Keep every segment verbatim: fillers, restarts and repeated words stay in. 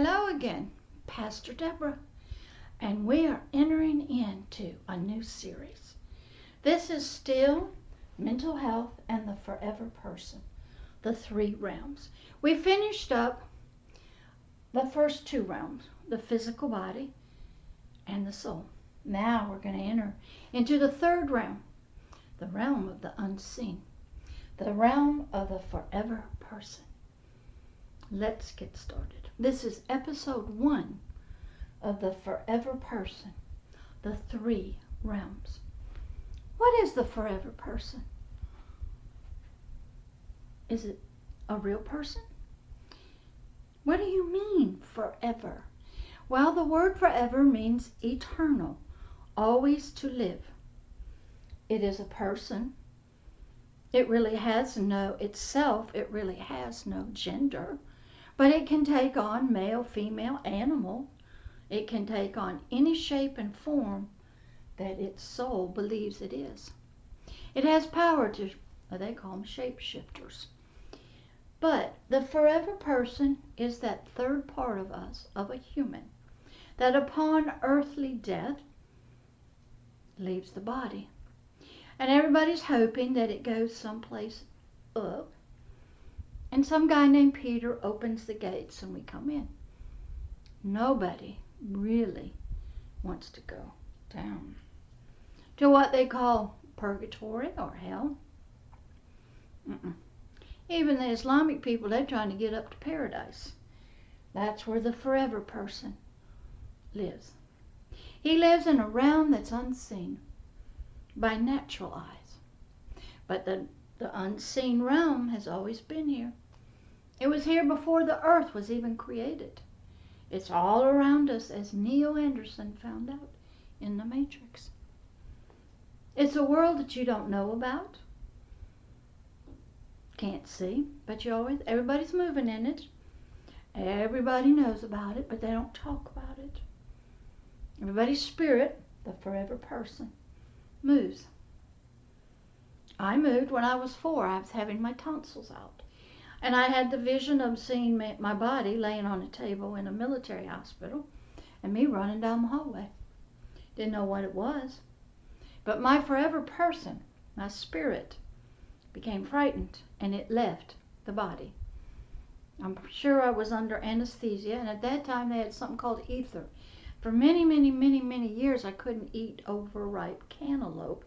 Hello again, Pastor Deborah, and we are entering into a new series. This is still mental health and the forever person, the three realms. We finished up the first two realms, the physical body and the soul. Now we're going to enter into the third realm, the realm of the unseen, the realm of the forever person. Let's get started. This is episode one of the forever person, the three realms. What is the forever person? Is it a real person? What do you mean forever? Well, the word forever means eternal, always to live. It is a person. It really has no itself. It really has no gender. But it can take on male, female, animal. It can take on any shape and form that its soul believes it is. It has power to, they call them shapeshifters. But the forever person is that third part of us, of a human, that upon earthly death leaves the body. And everybody's hoping that it goes someplace up. And some guy named Peter opens the gates and we come in. Nobody really wants to go down to what they call purgatory or hell. Mm-mm. Even the Islamic people, they're trying to get up to paradise. That's where the forever person lives. He lives in a realm that's unseen by natural eyes. But the The unseen realm has always been here. It was here before the earth was even created. It's all around us, as Neil Anderson found out in The Matrix. It's a world that you don't know about, can't see, but you always, everybody's moving in it. Everybody knows about it, but they don't talk about it. Everybody's spirit, the forever person, moves. I moved when I was four. I was having my tonsils out. And I had the vision of seeing my body laying on a table in a military hospital and me running down the hallway. Didn't know what it was. But my forever person, my spirit, became frightened and it left the body. I'm sure I was under anesthesia, and at that time they had something called ether. For many, many, many, many years I couldn't eat overripe cantaloupe,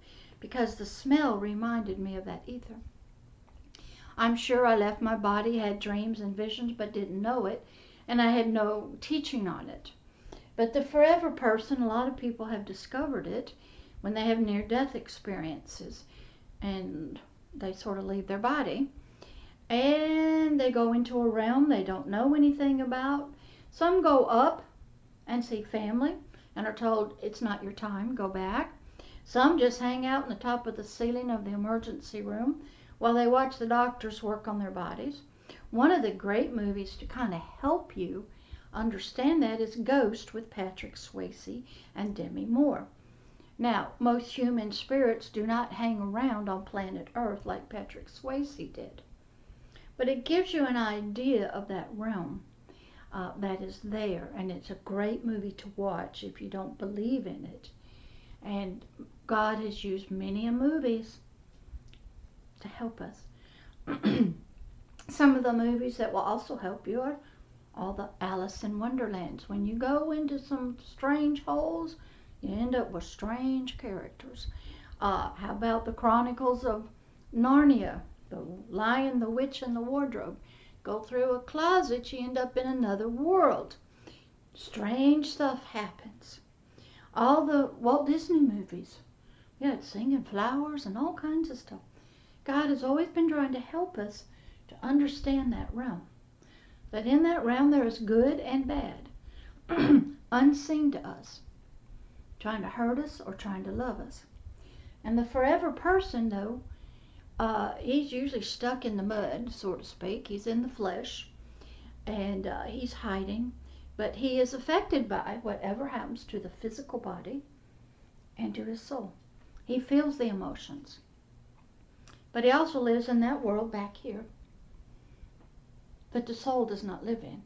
because the smell reminded me of that ether. I'm sure I left my body, had dreams and visions, but didn't know it, and I had no teaching on it. But the forever person, a lot of people have discovered it when they have near-death experiences, and they sort of leave their body, and they go into a realm they don't know anything about. Some go up and see family and are told, it's not your time, go back. Some just hang out on the top of the ceiling of the emergency room while they watch the doctors work on their bodies. One of the great movies to kind of help you understand that is Ghost with Patrick Swayze and Demi Moore. Now, most human spirits do not hang around on planet Earth like Patrick Swayze did. But it gives you an idea of that realm uh, that is there, and it's a great movie to watch if you don't believe in it. And God has used many movies to help us. Some of the movies that will also help you are all the Alice in Wonderlands. When you go into some strange holes, you end up with strange characters. Uh, how about the Chronicles of Narnia, The Lion, the Witch, and the Wardrobe? Go through a closet, you end up in another world. Strange stuff happens. All the Walt Disney movies. We had singing flowers and all kinds of stuff. God has always been trying to help us to understand that realm. That in that realm there is good and bad, unseen to us, trying to hurt us or trying to love us. And the forever person, though, uh, he's usually stuck in the mud, so to speak. He's in the flesh, and uh, he's hiding. But he is affected by whatever happens to the physical body and to his soul. He feels the emotions. But he also lives in that world back here that the soul does not live in.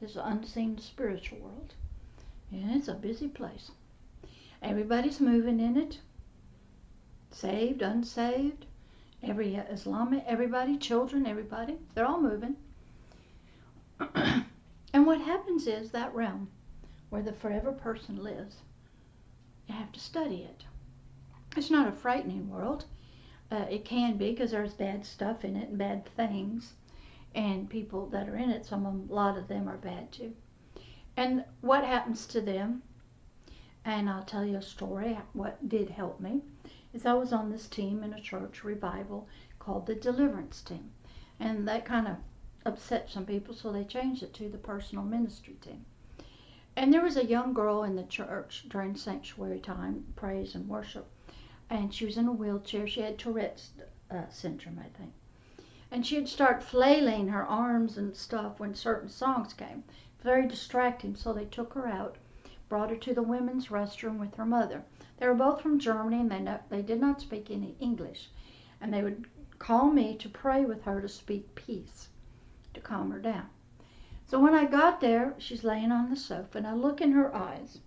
This is the unseen spiritual world. And it's a busy place. Everybody's moving in it. Saved, unsaved, every Islamic, everybody, children, everybody. They're all moving. And what happens is that realm where the forever person lives, you have to study it. It's not a frightening world. Uh, it can be because there's bad stuff in it and bad things. And people that are in it, some of them, a lot of them are bad too. And what happens to them, and I'll tell you a story, what did help me, is I was on this team in a church revival called the Deliverance Team. And that kind of upset some people, so they changed it to the Personal Ministry Team. And there was a young girl in the church during sanctuary time, praise and worship, and she was in a wheelchair. She had Tourette's uh, syndrome, I think. And she'd start flailing her arms and stuff when certain songs came. Very distracting, so they took her out, brought her to the women's restroom with her mother. They were both from Germany, and they, no, they did not speak any English. And they would call me to pray with her to speak peace, to calm her down. So when I got there, she's laying on the sofa, and I look in her eyes,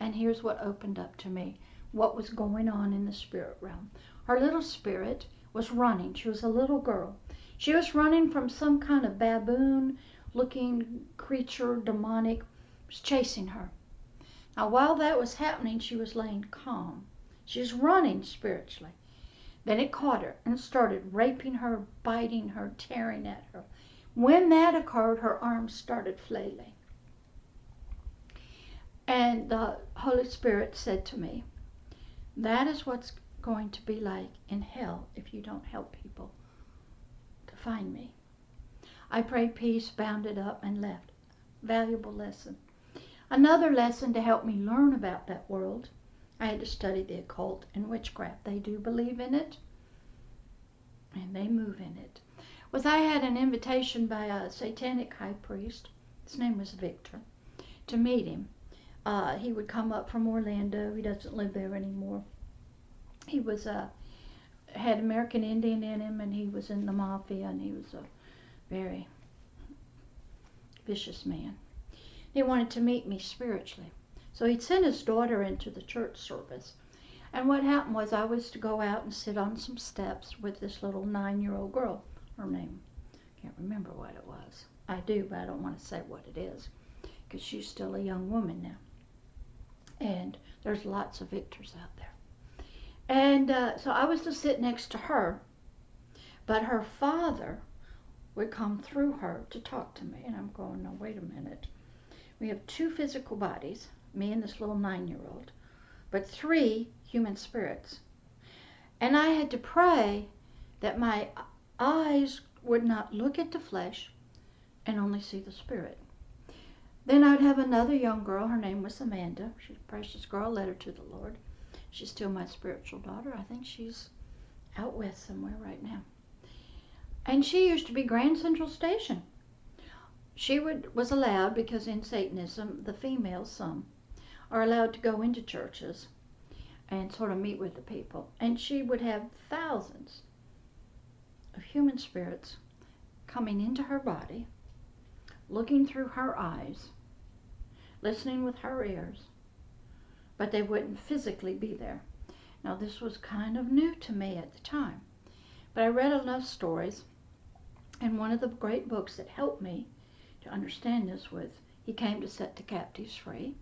and here's what opened up to me, what was going on in the spirit realm. Her little spirit was running. She was a little girl. She was running from some kind of baboon-looking creature, demonic, was chasing her. Now, while that was happening, she was laying calm. She was running spiritually. Then it caught her and started raping her, biting her, tearing at her. When that occurred, her arms started flailing. And the Holy Spirit said to me, that is what's going to be like in hell if you don't help people to find me. I prayed peace, bound it up, and left. Valuable lesson. Another lesson to help me learn about that world, I had to study the occult and witchcraft. They do believe in it, and they move in it. Was I had an invitation by a satanic high priest, his name was Victor, to meet him. Uh, he would come up from Orlando. He doesn't live there anymore. He was a, had American Indian in him, and he was in the mafia, and he was a very vicious man. He wanted to meet me spiritually. So he'd sent his daughter into the church service. And what happened was I was to go out and sit on some steps with this little nine-year-old girl. Her name, I can't remember what it was. I do, but I don't want to say what it is because she's still a young woman now. And there's lots of Victors out there. And uh, so I was to sit next to her, but her father would come through her to talk to me. And I'm going, no, wait a minute. We have two physical bodies, me and this little nine-year-old, but three human spirits. And I had to pray that my eyes would not look at the flesh and only see the spirit. Then I'd have another young girl. Her name was Amanda. She's a precious girl. Led her to the Lord. She's still my spiritual daughter. I think she's out west somewhere right now. And she used to be Grand Central Station. She would, was allowed, because in Satanism, the females, some, are allowed to go into churches and sort of meet with the people. And she would have thousands of human spirits coming into her body, looking through her eyes, listening with her ears, but they wouldn't physically be there. Now, this was kind of new to me at the time, but I read enough stories, and one of the great books that helped me to understand this was He Came to Set the Captives Free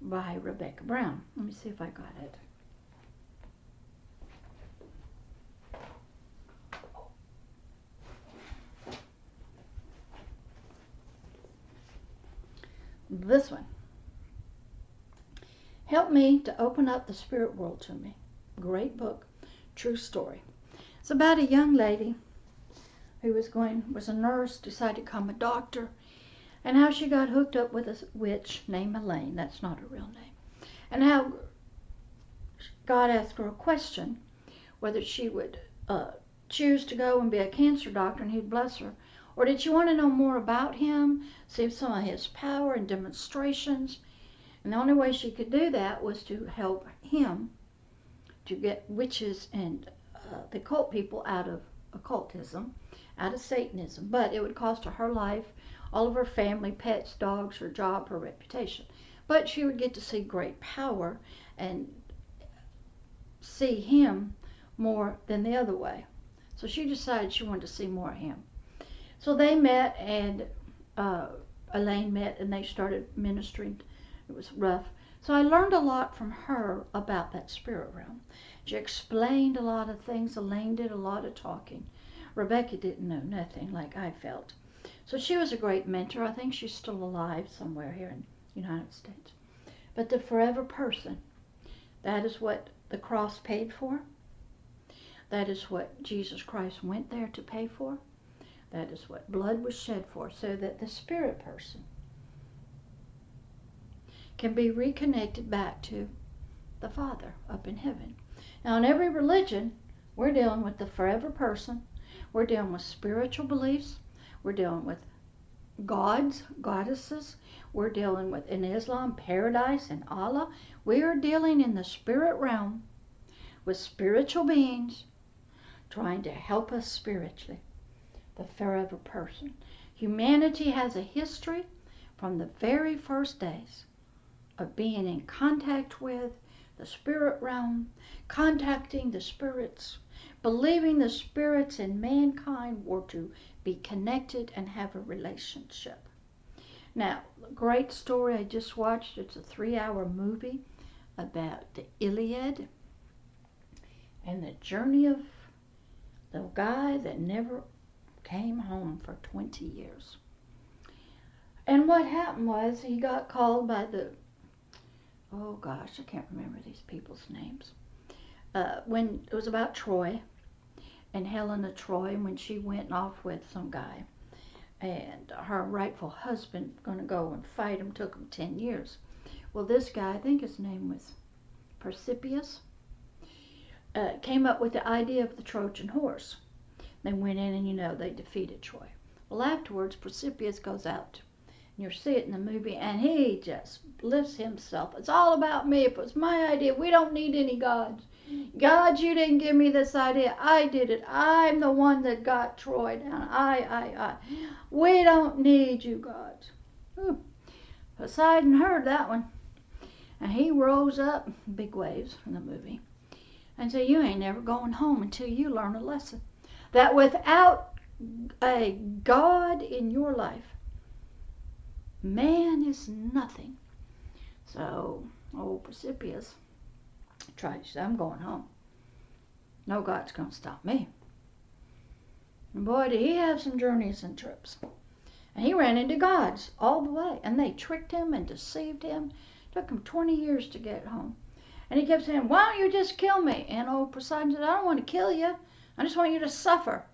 by Rebecca Brown. Let me see if I got it. This one helped me to open up the spirit world to me. Great book, true story. It's about a young lady who was going was a nurse, decided to become a doctor, and how she got hooked up with a witch named Elaine. That's not her real name. And how God asked her a question whether she would uh, choose to go and be a cancer doctor, and He'd bless her. Or did you want to know more about Him, see some of His power and demonstrations? And the only way she could do that was to help Him to get witches and uh, the occult people out of occultism, out of Satanism. But it would cost her her life, all of her family, pets, dogs, her job, her reputation. But she would get to see great power and see him more than the other way. So she decided she wanted to see more of him. So they met, and uh, Elaine met, and they started ministering. It was rough. So I learned a lot from her about that spirit realm. She explained a lot of things. Elaine did a lot of talking. Rebecca didn't know nothing like I felt. So she was a great mentor. I think she's still alive somewhere here in the United States. But the forever person, that is what the cross paid for. That is what Jesus Christ went there to pay for. That is what blood was shed for, so that the spirit person can be reconnected back to the Father up in heaven. Now, in every religion, we're dealing with the forever person. We're dealing with spiritual beliefs. We're dealing with gods, goddesses. We're dealing with, in Islam, paradise and Allah. We are dealing in the spirit realm with spiritual beings trying to help us spiritually, the forever person. Humanity has a history from the very first days of being in contact with the spirit realm, contacting the spirits, believing the spirits and mankind were to be connected and have a relationship. Now, a great story I just watched, it's a three-hour movie about the Iliad, and the journey of the guy that never came home for twenty years. And what happened was, he got called by the, oh gosh, I can't remember these people's names. Uh, when it was about Troy and Helen of Troy, when she went off with some guy, and her rightful husband going to go and fight him, took him ten years. Well, this guy, I think his name was Persepius, Uh, came up with the idea of the Trojan horse. They went in and, you know, they defeated Troy. Well, afterwards, Persepius goes out. And you'll see it in the movie, and he just lifts himself. It's all about me. It was my idea. We don't need any gods. God, you didn't give me this idea. I did it. I'm the one that got Troy down. I, I, I. We don't need you, gods. Ooh. Poseidon heard that one. And he rose up, big waves in the movie, and say, you ain't never going home until you learn a lesson. That without a God in your life, man is nothing. So old Persepius tried to say, I'm going home. No God's going to stop me. And boy, did he have some journeys and trips. And he ran into gods all the way. And they tricked him and deceived him. It took him twenty years to get home. And he kept saying, why don't you just kill me? And old Poseidon said, I don't want to kill you. I just want you to suffer.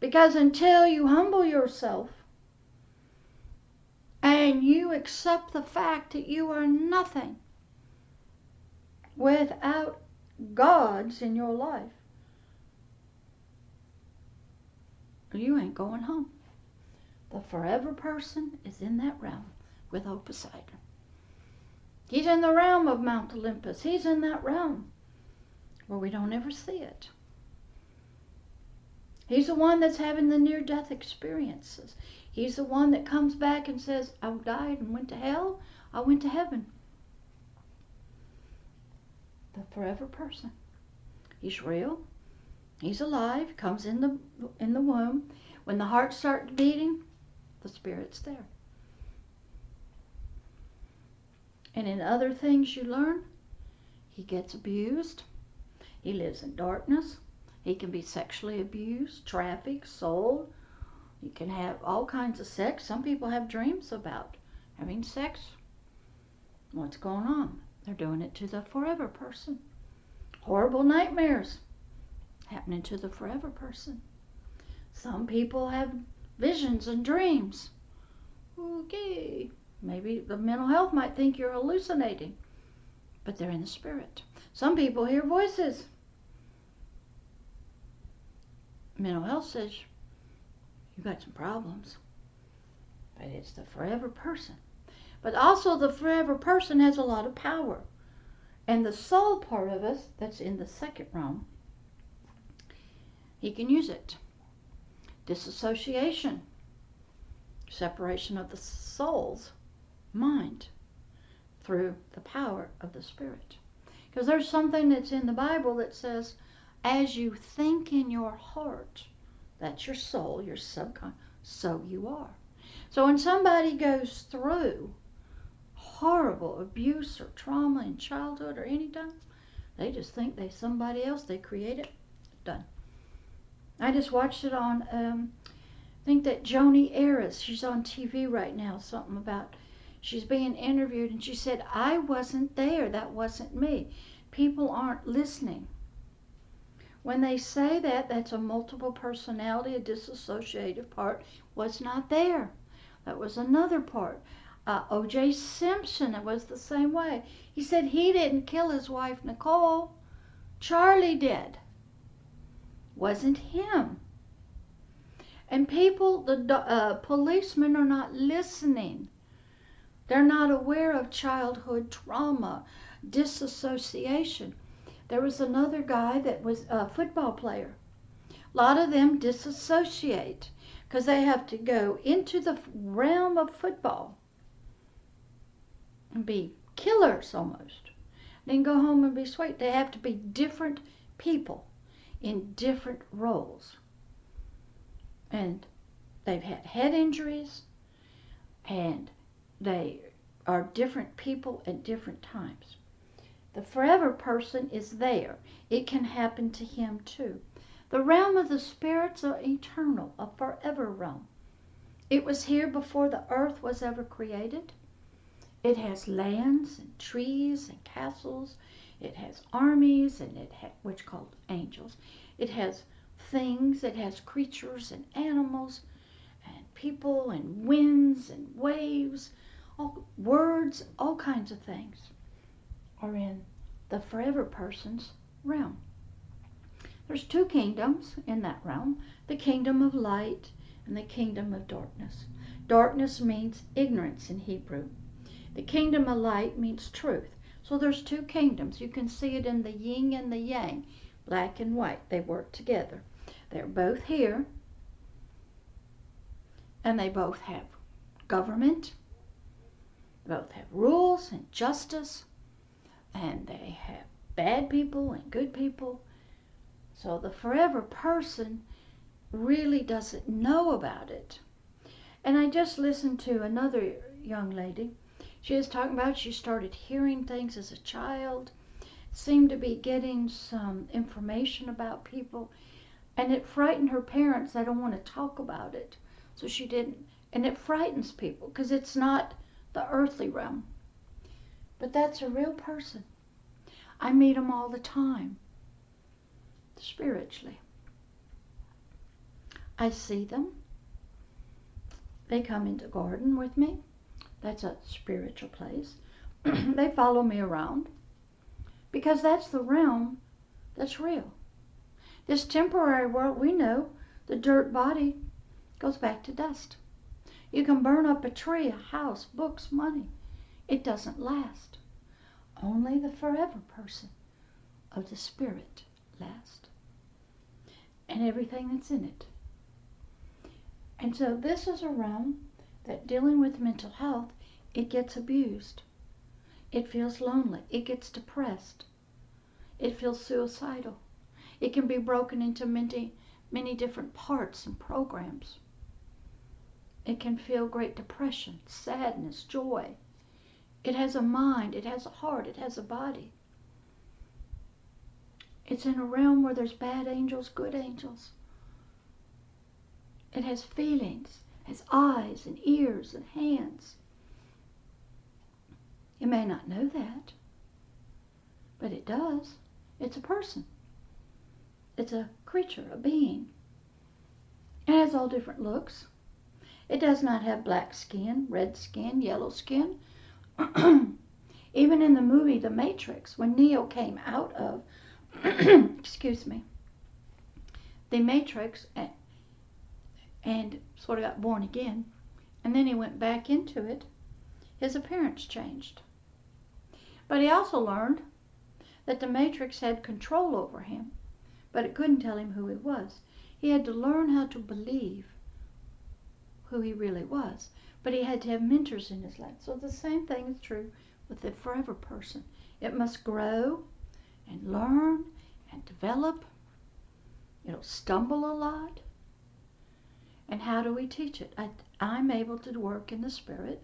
Because until you humble yourself and you accept the fact that you are nothing without gods in your life, you ain't going home. The forever person is in that realm with old Poseidon. He's in the realm of Mount Olympus. He's in that realm where we don't ever see it. He's the one that's having the near-death experiences. He's the one that comes back and says, I died and went to hell. I went to heaven. The forever person. He's real. He's alive. Comes in the, in the womb. When the heart starts beating, the spirit's there. And in other things you learn, he gets abused, he lives in darkness, he can be sexually abused, trafficked, sold, he can have all kinds of sex. Some people have dreams about having sex. What's going on? They're doing it to the forever person. Horrible nightmares happening to the forever person. Some people have visions and dreams. Okay. Maybe the mental health might think you're hallucinating, but they're in the spirit. Some people hear voices. Mental health says, you got some problems, but it's the forever person. But also the forever person has a lot of power. And the soul part of us that's in the second realm, he can use it. Disassociation. separation of the soul's mind through the power of the Spirit. Because there's something that's in the Bible that says, as you think in your heart, that's your soul, your subconscious, so you are. So when somebody goes through horrible abuse or trauma in childhood or any time, they just think they somebody else, they create it, done. I just watched it on, um, I think that Joni Ayres, she's on T V right now, something about, she's being interviewed and she said, I wasn't there, that wasn't me. People aren't listening. When they say that, that's a multiple personality, a disassociative part was not there. That was another part. Uh, O J Simpson, it was the same way. He said he didn't kill his wife, Nicole. Charlie did. Wasn't him. And people, the uh, policemen are not listening. They're not aware of childhood trauma, disassociation. There was another guy that was a football player. A lot of them disassociate because they have to go into the realm of football and be killers almost. Then go home and be sweet. They have to be different people in different roles. And they've had head injuries and they are different people at different times. The forever person is there. It can happen to him too. The realm of the spirits are eternal, a forever realm. It was here before the earth was ever created. It has lands and trees and castles. It has armies and it ha which called angels. It has things. It has creatures and animals and people and winds and waves, all words, all kinds of things. Are in the forever person's realm. There's two kingdoms in that realm, the kingdom of light and the kingdom of darkness. Darkness means ignorance in Hebrew. The kingdom of light means truth. So there's two kingdoms. You can see it in the yin and the yang, black and white. They work together. They're both here and they both have government. They both have rules and justice. And they have bad people and good people. So the forever person really doesn't know about it. And I just listened to another young lady. She was talking about she started hearing things as a child, seemed to be getting some information about people, and it frightened her parents. They don't want to talk about it. So she didn't. And it frightens people because it's not the earthly realm. But that's a real person. I meet them all the time, spiritually. I see them. They come into the garden with me. That's a spiritual place. They follow me around because that's the realm that's real. This temporary world, we know the dirt body goes back to dust. You can burn up a tree, a house, books, money. It doesn't last. Only the forever person of the spirit lasts. And everything that's in it. And so this is a realm that dealing with mental health, it gets abused. It feels lonely. It gets depressed. It feels suicidal. It can be broken into many, many different parts and programs. It can feel great depression, sadness, joy. It has a mind, it has a heart, it has a body. It's in a realm where there's bad angels, good angels. It has feelings, it has eyes and ears and hands. You may not know that, but it does. It's a person. It's a creature, a being. It has all different looks. It does not have black skin, red skin, yellow skin. Even in the movie The Matrix, when Neo came out of excuse me, The Matrix and, and sort of got born again, and then he went back into it, his appearance changed. But he also learned that The Matrix had control over him, but it couldn't tell him who he was. He had to learn how to believe who he really was. But he had to have mentors in his life. So the same thing is true with the forever person. It must grow and learn and develop. It'll stumble a lot. And how do we teach it? I, I'm able to work in the spirit.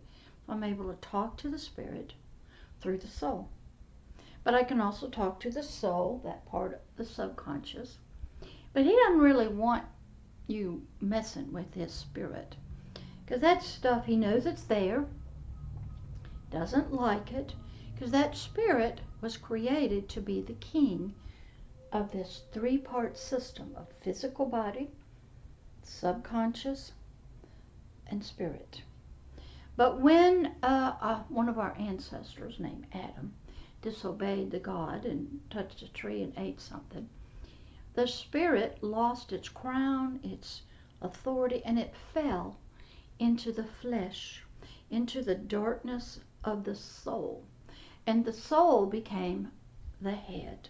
I'm able to talk to the spirit through the soul. But I can also talk to the soul, that part of the subconscious. But he doesn't really want you messing with his spirit. Because that stuff, he knows it's there, doesn't like it, because that spirit was created to be the king of this three-part system of physical body, subconscious, and spirit. But when uh, uh, one of our ancestors named Adam disobeyed the God and touched a tree and ate something, the spirit lost its crown, its authority, and it fell into the flesh, into the darkness of the soul. And the soul became the head.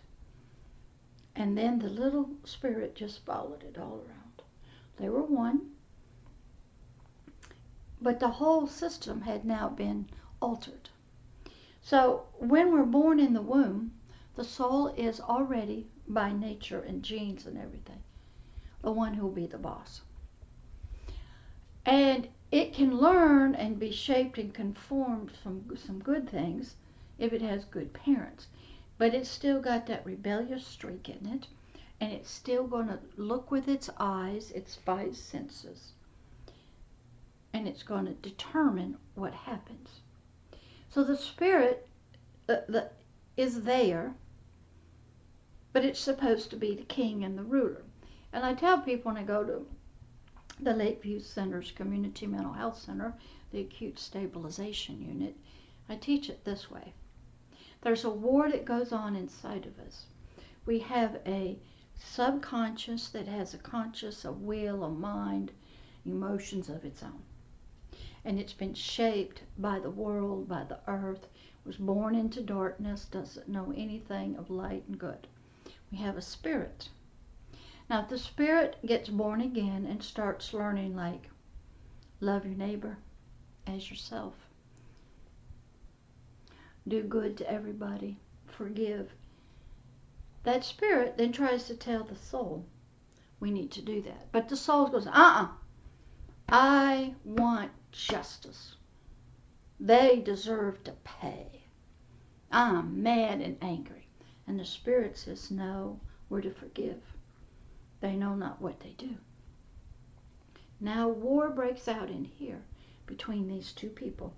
And then the little spirit just followed it all around. They were one. But the whole system had now been altered. So when we're born in the womb, the soul is already, by nature and genes and everything, the one who will be the boss. And it can learn and be shaped and conformed from some good things if it has good parents. But it's still got that rebellious streak in it, and it's still going to look with its eyes, its five senses, and it's going to determine what happens. So the spirit uh, the, is there, but it's supposed to be the king and the ruler. And I tell people when I go to the Lakeview Center's Community Mental Health Center, the Acute Stabilization Unit, I teach it this way. There's a war that goes on inside of us. We have a subconscious that has a conscious, a will, a mind, emotions of its own. And it's been shaped by the world, by the earth, was born into darkness, doesn't know anything of light and good. We have a spirit. Now, if the spirit gets born again and starts learning, like, love your neighbor as yourself, do good to everybody, forgive, that spirit then tries to tell the soul, we need to do that. But the soul goes, uh-uh, I want justice. They deserve to pay. I'm mad and angry. And the spirit says, no, we're to forgive. They know not what they do. Now war breaks out in here between these two people.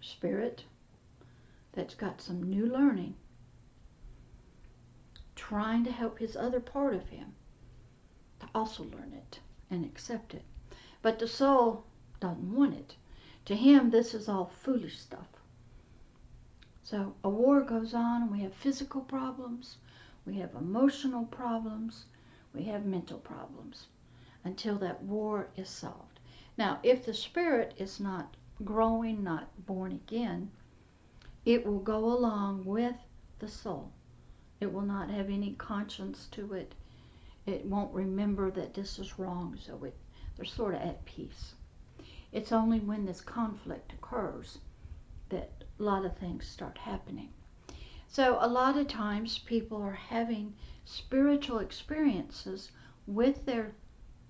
Spirit that's got some new learning, trying to help his other part of him to also learn it and accept it. But the soul doesn't want it. To him, this is all foolish stuff. So a war goes on, and we have physical problems. We have emotional problems, we have mental problems, until that war is solved. Now, if the spirit is not growing, not born again, it will go along with the soul. It will not have any conscience to it. It won't remember that this is wrong, so it, they're sort of at peace. It's only when this conflict occurs that a lot of things start happening. So a lot of times people are having spiritual experiences with their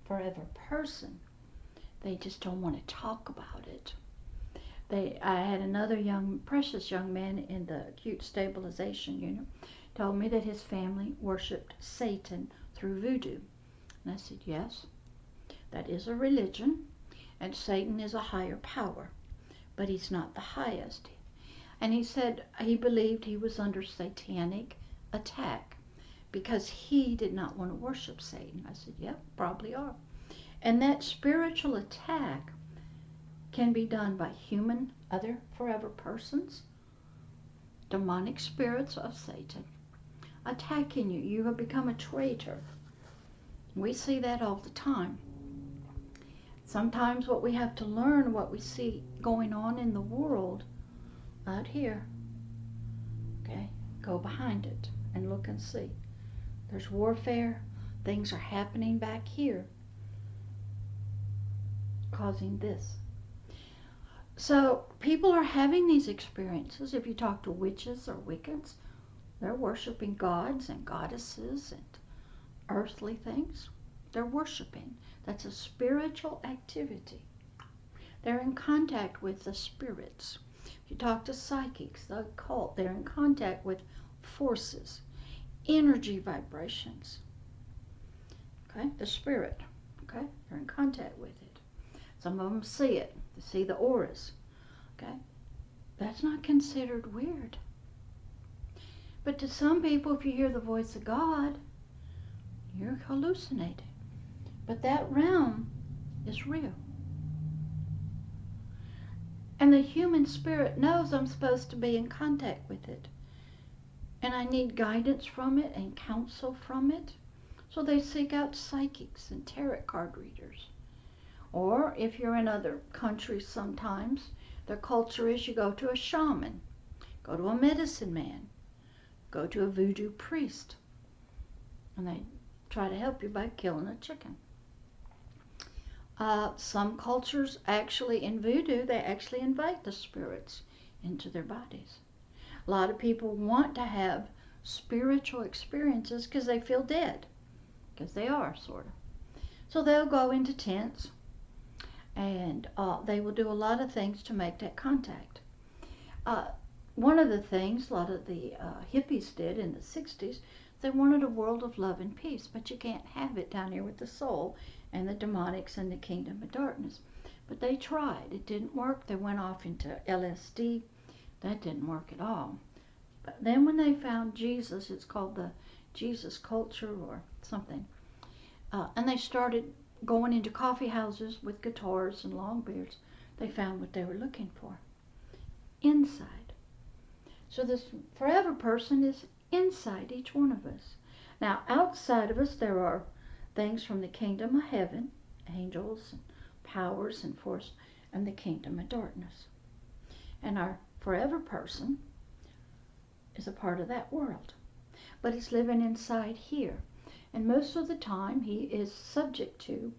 forever person. They just don't want to talk about it. They, I had another young, precious young man in the acute stabilization unit told me that his family worshipped Satan through voodoo. And I said, yes, that is a religion, and Satan is a higher power, but he's not the highest. And he said he believed he was under satanic attack because he did not want to worship Satan. I said, yep, probably are. And that spiritual attack can be done by human, other forever persons, demonic spirits of Satan attacking you. You have become a traitor. We see that all the time. Sometimes what we have to learn, what we see going on in the world, out here, okay, go behind it and look and see. There's warfare, things are happening back here. causing this. So people are having these experiences. If you talk to witches or Wiccans, they're worshiping gods and goddesses and earthly things. They're worshiping. That's a spiritual activity. They're in contact with the spirits. If you talk to psychics, the occult, they're in contact with forces, energy vibrations, okay, the spirit, okay, they're in contact with it. Some of them see it, they see the auras, okay. That's not considered weird. But to some people, if you hear the voice of God, you're hallucinating. But that realm is real. And the human spirit knows I'm supposed to be in contact with it. And I need guidance from it and counsel from it. So they seek out psychics and tarot card readers. Or if you're in other countries sometimes, their culture is you go to a shaman, go to a medicine man, go to a voodoo priest. And they try to help you by killing a chicken. Uh, some cultures actually, in voodoo, they actually invite the spirits into their bodies. A lot of people want to have spiritual experiences because they feel dead, because they are, sort of. So they'll go into tents, and uh, they will do a lot of things to make that contact. Uh, one of the things a lot of the uh, hippies did in the sixties, they wanted a world of love and peace, but you can't have it down here with the soul and the demonics and the kingdom of darkness. But they tried. It didn't work. They went off into L S D. That didn't work at all. But then when they found Jesus, it's called the Jesus culture or something, uh, and they started going into coffee houses with guitars and long beards, they found what they were looking for inside. So this forever person is inside each one of us. Now outside of us there are things from the kingdom of heaven, angels and powers and force, and the kingdom of darkness. And our forever person is a part of that world, but he's living inside here, and most of the time he is subject to,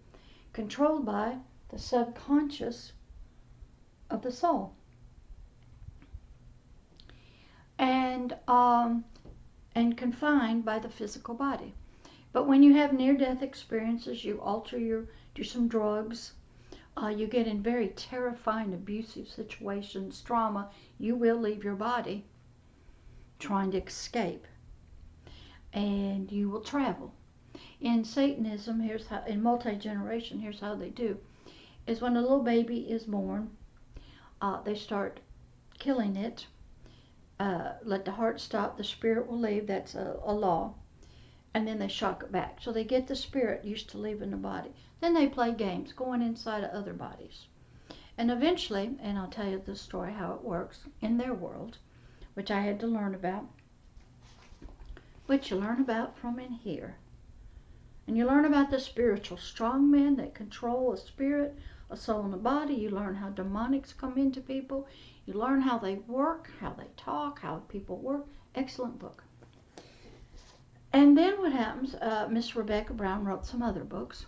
controlled by the subconscious of the soul. And um and confined by the physical body. But when you have near-death experiences, you alter your, do some drugs, uh, you get in very terrifying, abusive situations, trauma, you will leave your body trying to escape. And you will travel. In Satanism, here's how, in multi-generation, here's how they do, is when a little baby is born, uh, they start killing it. Uh, let the heart stop, the spirit will leave, that's a, a law, and then they shock it back. So they get the spirit used to leaving the body. Then they play games, going inside of other bodies. And eventually, and I'll tell you the story how it works in their world, which I had to learn about, which you learn about from in here. And you learn about the spiritual strongmen that control a spirit, a soul, and a body. You learn how demonics come into people. You learn how they work, how they talk, how people work. Excellent book. And then what happens, uh, Miss Rebecca Brown wrote some other books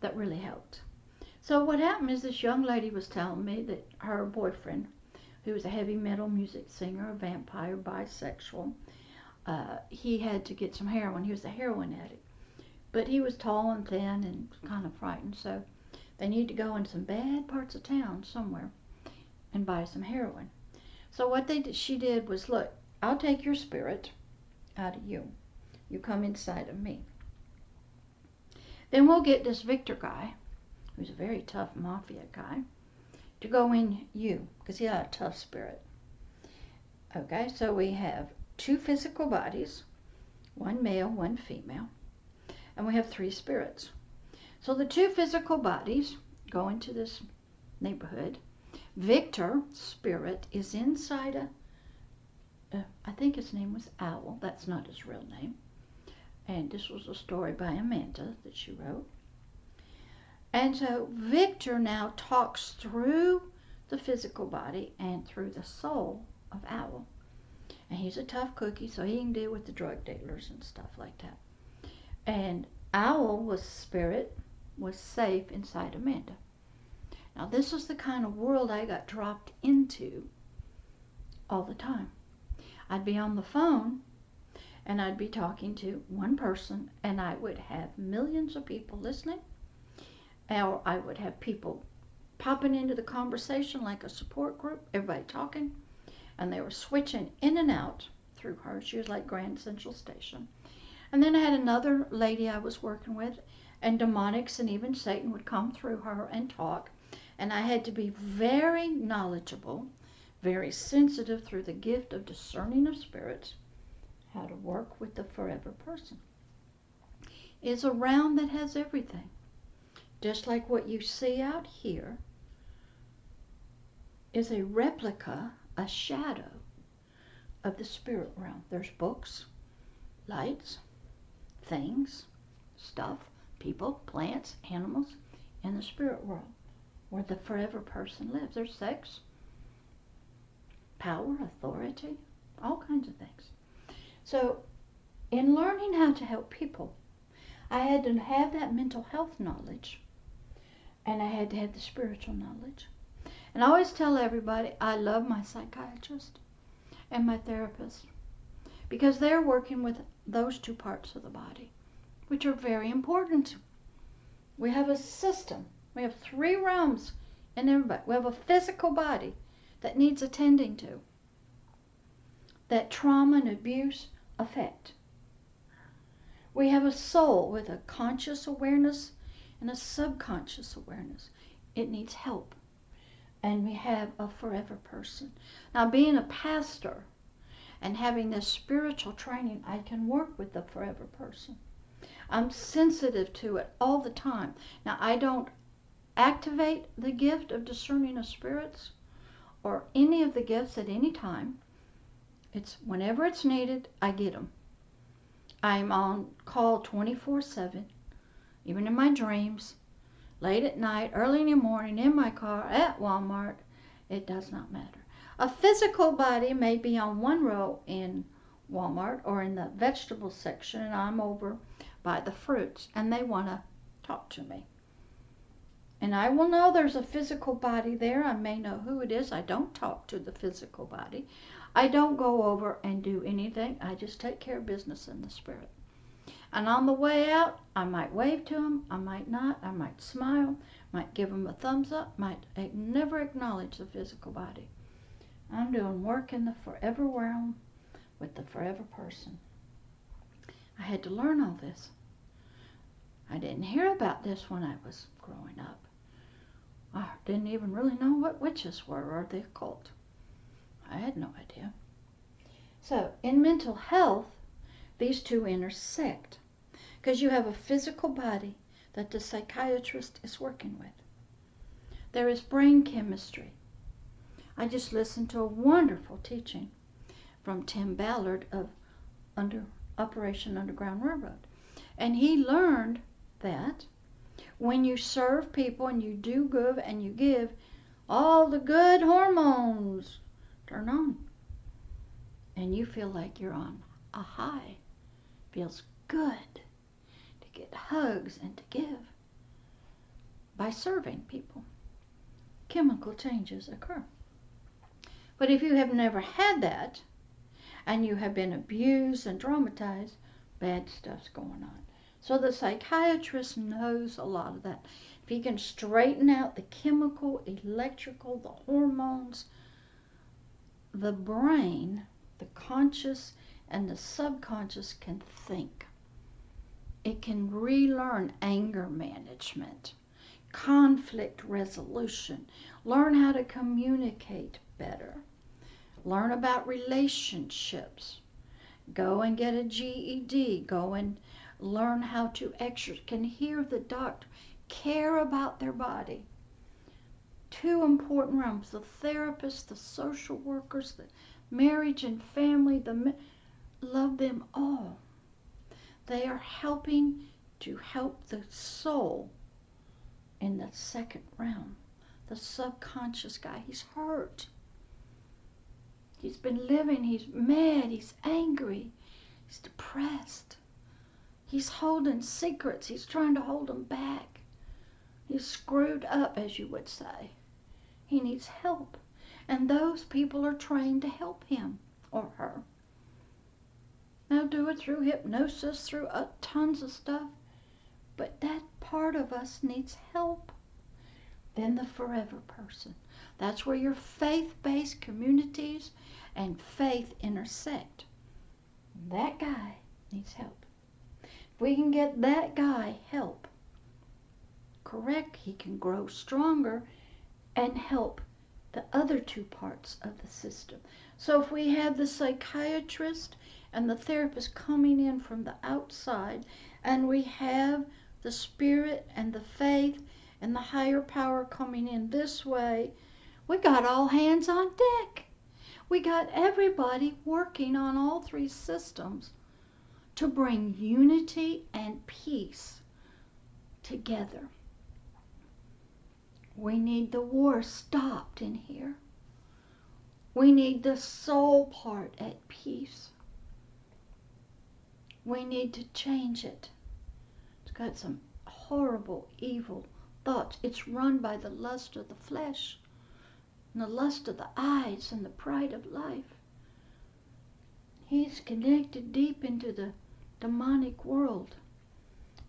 that really helped. So what happened is this young lady was telling me that her boyfriend, who was a heavy metal music singer, a vampire, bisexual, uh, he had to get some heroin. He was a heroin addict. But he was tall and thin and kind of frightened, so they needed to go in some bad parts of town somewhere and buy some heroin. So what they did, she did was, look, I'll take your spirit out of you. You come inside of me. Then we'll get this Victor guy, who's a very tough mafia guy, to go in you, because he had a tough spirit. Okay, so we have two physical bodies, one male, one female, and we have three spirits. So the two physical bodies go into this neighborhood. Victor, spirit, is inside a, uh, I think his name was Owl. That's not his real name. And this was a story by Amanda that she wrote. And so Victor now talks through the physical body and through the soul of Owl. And he's a tough cookie, so he can deal with the drug dealers and stuff like that. And Owl was spirit, was safe inside Amanda. Now, this is the kind of world I got dropped into all the time. I'd be on the phone, and I'd be talking to one person, and I would have millions of people listening, or I would have people popping into the conversation like a support group, everybody talking, and they were switching in and out through her. She was like Grand Central Station. And then I had another lady I was working with, and demonics and even Satan would come through her and talk, and I had to be very knowledgeable, very sensitive through the gift of discerning of spirits, how to work with the forever person. It's a round that has everything. Just like what you see out here is a replica, a shadow of the spirit realm. There's books, lights, things, stuff, people, plants, animals in the spirit world where the forever person lives. There's sex, power, authority, all kinds of things. So in learning how to help people, I had to have that mental health knowledge, and I had to have the spiritual knowledge. And I always tell everybody I love my psychiatrist and my therapist because they're working with those two parts of the body, which are very important. We have a system. We have three realms in everybody. We have a physical body that needs attending to, that trauma and abuse affect. We have a soul with a conscious awareness and a subconscious awareness. It needs help. And we have a forever person. Now, being a pastor and having this spiritual training, I can work with the forever person. I'm sensitive to it all the time. Now, I don't activate the gift of discerning of spirits or any of the gifts at any time. It's whenever it's needed, I get them. I'm on call twenty-four seven, even in my dreams, late at night, early in the morning, in my car, at Walmart. It does not matter. A physical body may be on one row in Walmart or in the vegetable section, and I'm over by the fruits, and they want to talk to me. And I will know there's a physical body there. I may know who it is. I don't talk to the physical body. I don't go over and do anything. I just take care of business in the spirit. And on the way out, I might wave to them. I might not. I might smile. Might give them a thumbs up. Might never acknowledge the physical body. I'm doing work in the forever realm with the forever person. I had to learn all this. I didn't hear about this when I was growing up. I didn't even really know what witches were or the occult. I had no idea. So in mental health, these two intersect because you have a physical body that the psychiatrist is working with. There is brain chemistry. I just listened to a wonderful teaching from Tim Ballard of under Operation Underground Railroad. And he learned that when you serve people and you do good and you give, all the good hormones turn on. And you feel like you're on a high. Feels good to get hugs and to give. By serving people, chemical changes occur. But if you have never had that, and you have been abused and traumatized, bad stuff's going on. So the psychiatrist knows a lot of that. If he can straighten out the chemical, electrical, the hormones, the brain, the conscious and the subconscious can think. It can relearn anger management, conflict resolution, learn how to communicate better, learn about relationships, go and get a G E D, go and learn how to exercise, can hear the doctor, care about their body. Two important realms, the therapist, the social workers, the marriage and family, the love them all. They are helping to help the soul in the second realm. The subconscious guy, he's hurt. He's been living, he's mad, he's angry, he's depressed. He's holding secrets, he's trying to hold them back. He's screwed up, as you would say. He needs help. And those people are trained to help him or her. They'll do it through hypnosis, through uh, tons of stuff. But that part of us needs help. Then the forever person. That's where your faith-based communities and faith intersect. That guy needs help. If we can get that guy help, correct, he can grow stronger and help the other two parts of the system. So if we have the psychiatrist and the therapist coming in from the outside, and we have the spirit and the faith and the higher power coming in this way, we got all hands on deck. We got everybody working on all three systems to bring unity and peace together. We need the war stopped in here. We need the soul part at peace. We need to change it. It's got some horrible, evil thoughts. It's run by the lust of the flesh, and the lust of the eyes, and the pride of life. He's connected deep into the demonic world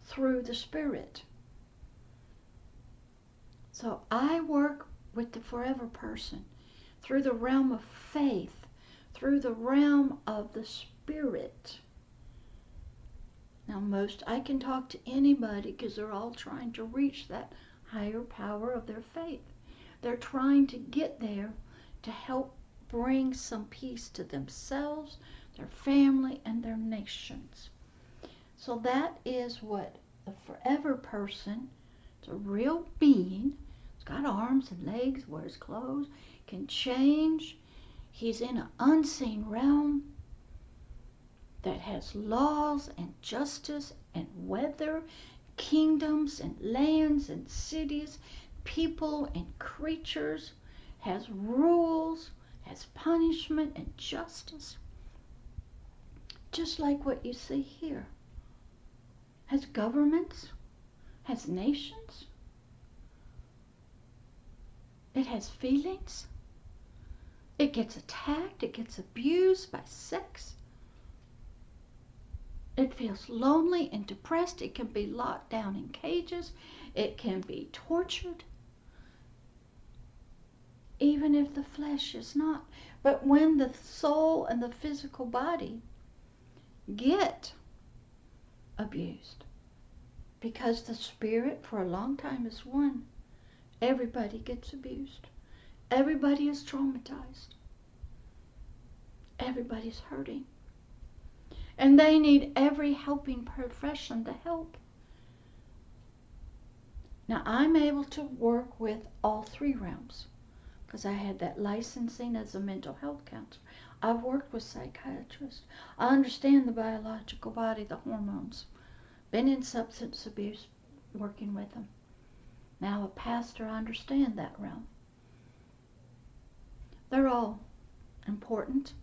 through the spirit. So I work with the forever person through the realm of faith, through the realm of the spirit. Now most, I can talk to anybody because they're all trying to reach that higher power of their faith. They're trying to get there to help bring some peace to themselves, their family, and their nations. So that is what the forever person, it's a real being, got arms and legs, wears clothes, can change. He's in an unseen realm that has laws and justice and weather, kingdoms and lands and cities, people and creatures, has rules, has punishment and justice. Just like what you see here. Has governments, has nations. It has feelings. It gets attacked. It gets abused by sex. It feels lonely and depressed. It can be locked down in cages. It can be tortured. Even if the flesh is not. But when the soul and the physical body get abused, because the spirit for a long time is one, everybody gets abused. Everybody is traumatized. Everybody's hurting. And they need every helping profession to help. Now I'm able to work with all three realms because I had that licensing as a mental health counselor. I've worked with psychiatrists. I understand the biological body, the hormones. Been in substance abuse, working with them. Now a pastor, I understand that realm. They're all important.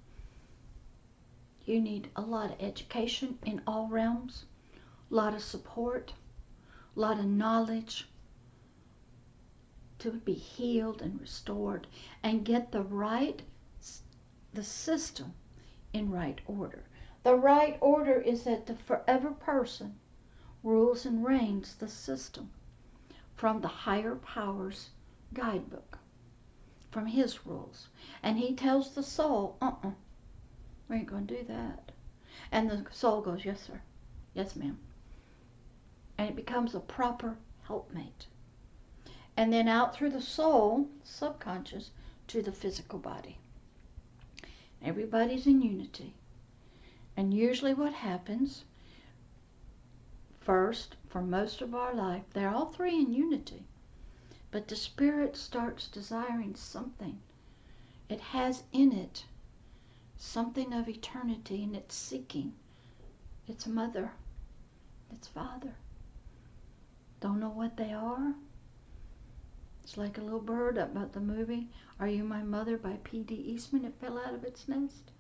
You need a lot of education in all realms, a lot of support, a lot of knowledge to be healed and restored and get the right, the system in right order. The right order is that the forever person rules and reigns the system. From the higher powers guidebook, from his rules. And he tells the soul, uh-uh, we ain't going to do that. And the soul goes, yes, sir. Yes, ma'am. And it becomes a proper helpmate. And then out through the soul, subconscious, to the physical body. Everybody's in unity. And usually what happens first, for most of our life, they're all three in unity. But the spirit starts desiring something. It has in it something of eternity, and it's seeking its mother, its father. Don't know what they are. It's like a little bird about the movie, Are You My Mother by P D Eastman. It fell out of its nest.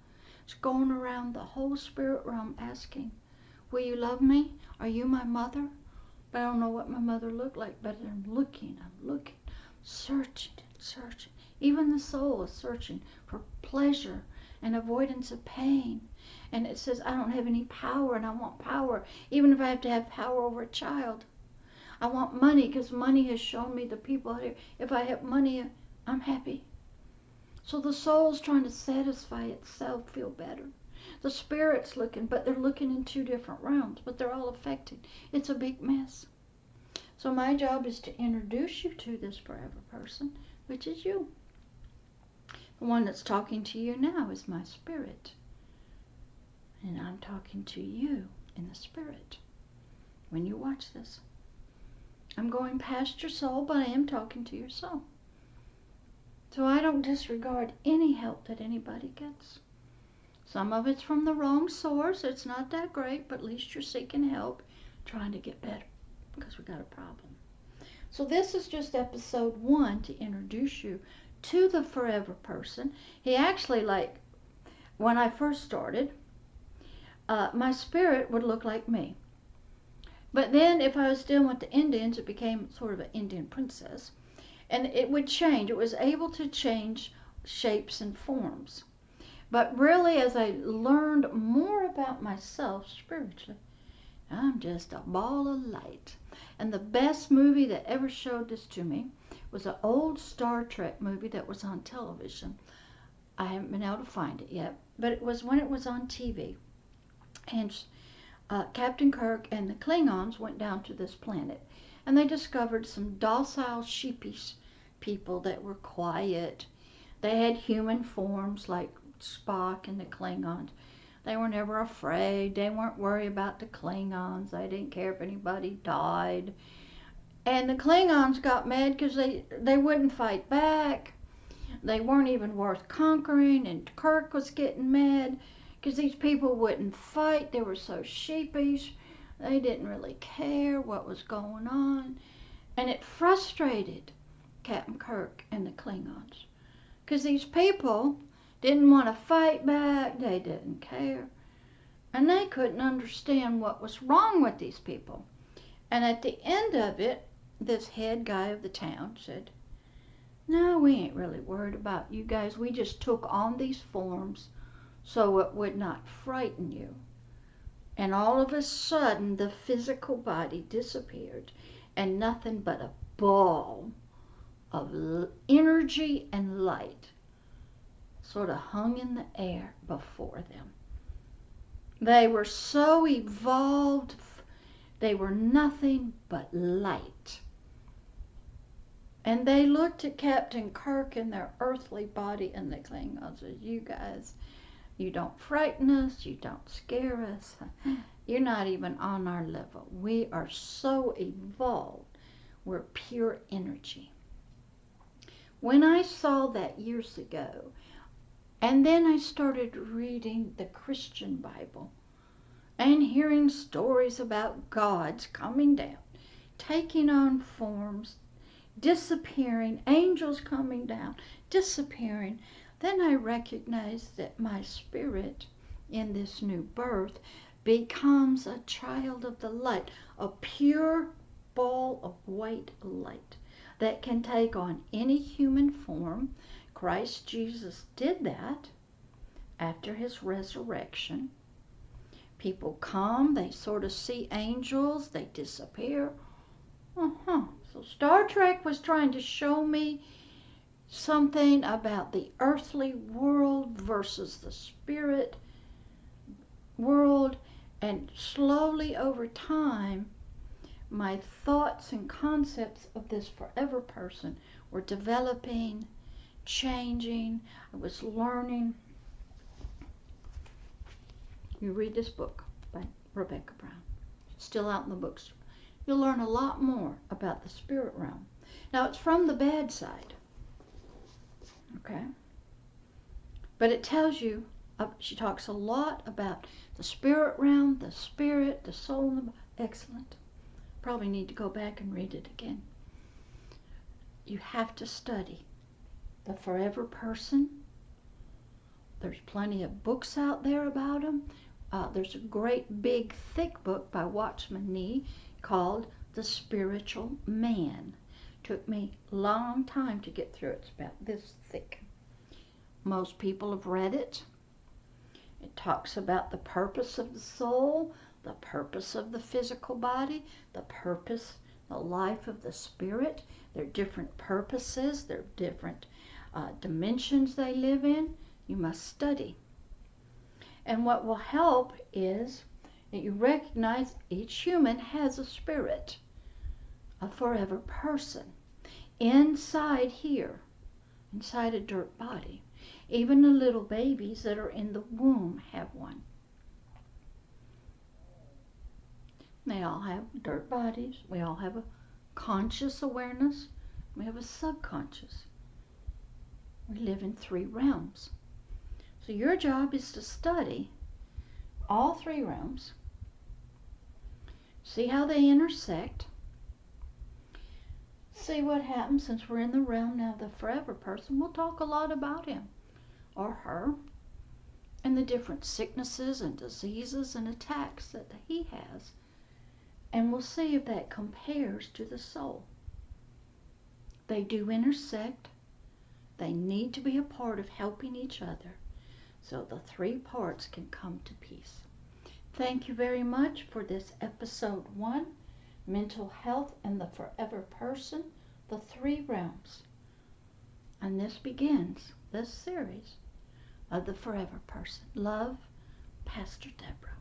It's going around the whole spirit realm asking, will you love me? Are you my mother? But I don't know what my mother looked like, but I'm looking, I'm looking, I'm searching and searching. Even the soul is searching for pleasure and avoidance of pain. And it says, I don't have any power, and I want power, even if I have to have power over a child. I want money, because money has shown me the people out here. If I have money, I'm happy. So the soul's trying to satisfy itself, feel better. The spirit's looking, but they're looking in two different realms, but they're all affected. It's a big mess. So my job is to introduce you to this forever person, which is you. The one that's talking to you now is my spirit. And I'm talking to you in the spirit when you watch this. I'm going past your soul, but I am talking to your soul. So I don't disregard any help that anybody gets. Some of it's from the wrong source. It's not that great, but at least you're seeking help, trying to get better, because we got a problem. So this is just episode one to introduce you to the forever person. He actually, like, when I first started, uh, my spirit would look like me. But then if I was dealing with the Indians, it became sort of an Indian princess. And it would change. It was able to change shapes and forms. But really, as I learned more about myself spiritually, I'm just a ball of light. And the best movie that ever showed this to me was an old Star Trek movie that was on television. I haven't been able to find it yet, but it was when it was on T V. And uh, Captain Kirk and the Klingons went down to this planet, and they discovered some docile, sheepish people that were quiet. They had human forms like Spock and the Klingons. They were never afraid. They weren't worried about the Klingons. They didn't care if anybody died. And the Klingons got mad because they, they wouldn't fight back. They weren't even worth conquering, and Kirk was getting mad because these people wouldn't fight. They were so sheepish. They didn't really care what was going on. And it frustrated Captain Kirk and the Klingons because these people didn't want to fight back, they didn't care. And they couldn't understand what was wrong with these people. And at the end of it, this head guy of the town said, no, we ain't really worried about you guys. We just took on these forms so it would not frighten you. And all of a sudden, the physical body disappeared, and nothing but a ball of energy and light sort of hung in the air before them. They were so evolved, they were nothing but light. And they looked at Captain Kirk in their earthly body, and the Klingons said, you guys, you don't frighten us, you don't scare us, you're not even on our level. We are so evolved, we're pure energy. When I saw that years ago, and then I started reading the Christian Bible and hearing stories about gods coming down, taking on forms, disappearing, angels coming down, disappearing. Then I recognized that my spirit in this new birth becomes a child of the light, a pure ball of white light that can take on any human form. Christ Jesus did that after his resurrection. People come, they sort of see angels, they disappear. Uh-huh. So Star Trek was trying to show me something about the earthly world versus the spirit world. And slowly over time, my thoughts and concepts of this forever person were developing, changing. I was learning. You read this book by Rebecca Brown. It's still out in the bookstore. You'll learn a lot more about the spirit realm. Now, it's from the bad side, okay? But it tells you, uh, she talks a lot about the spirit realm, the spirit, the soul, and the... Excellent. Probably need to go back and read it again. You have to study the forever person. There's plenty of books out there about them. Uh, there's a great big thick book by Watchman Nee called the spiritual man. Took me a long time to get through. It's about this thick. Most people have read it. It talks about the purpose of the soul, the purpose of the physical body, the purpose, the life of the spirit, their different purposes, their different uh, dimensions they live in. You must study. And what will help is that you recognize each human has a spirit, a forever person, inside here, inside a dirt body. Even the little babies that are in the womb have one. They all have dirt bodies. We all have a conscious awareness. We have a subconscious. We live in three realms. So your job is to study all three realms, see how they intersect, see what happens. Since we're in the realm now of the forever person, we'll talk a lot about him or her and the different sicknesses and diseases and attacks that he has, and we'll see if that compares to the soul. They do intersect. They need to be a part of helping each other so the three parts can come to peace. Thank you very much for this episode one, Mental Health and the Forever Person, the Three Realms. And this begins this series of the Forever Person. Love, Pastor Deborah.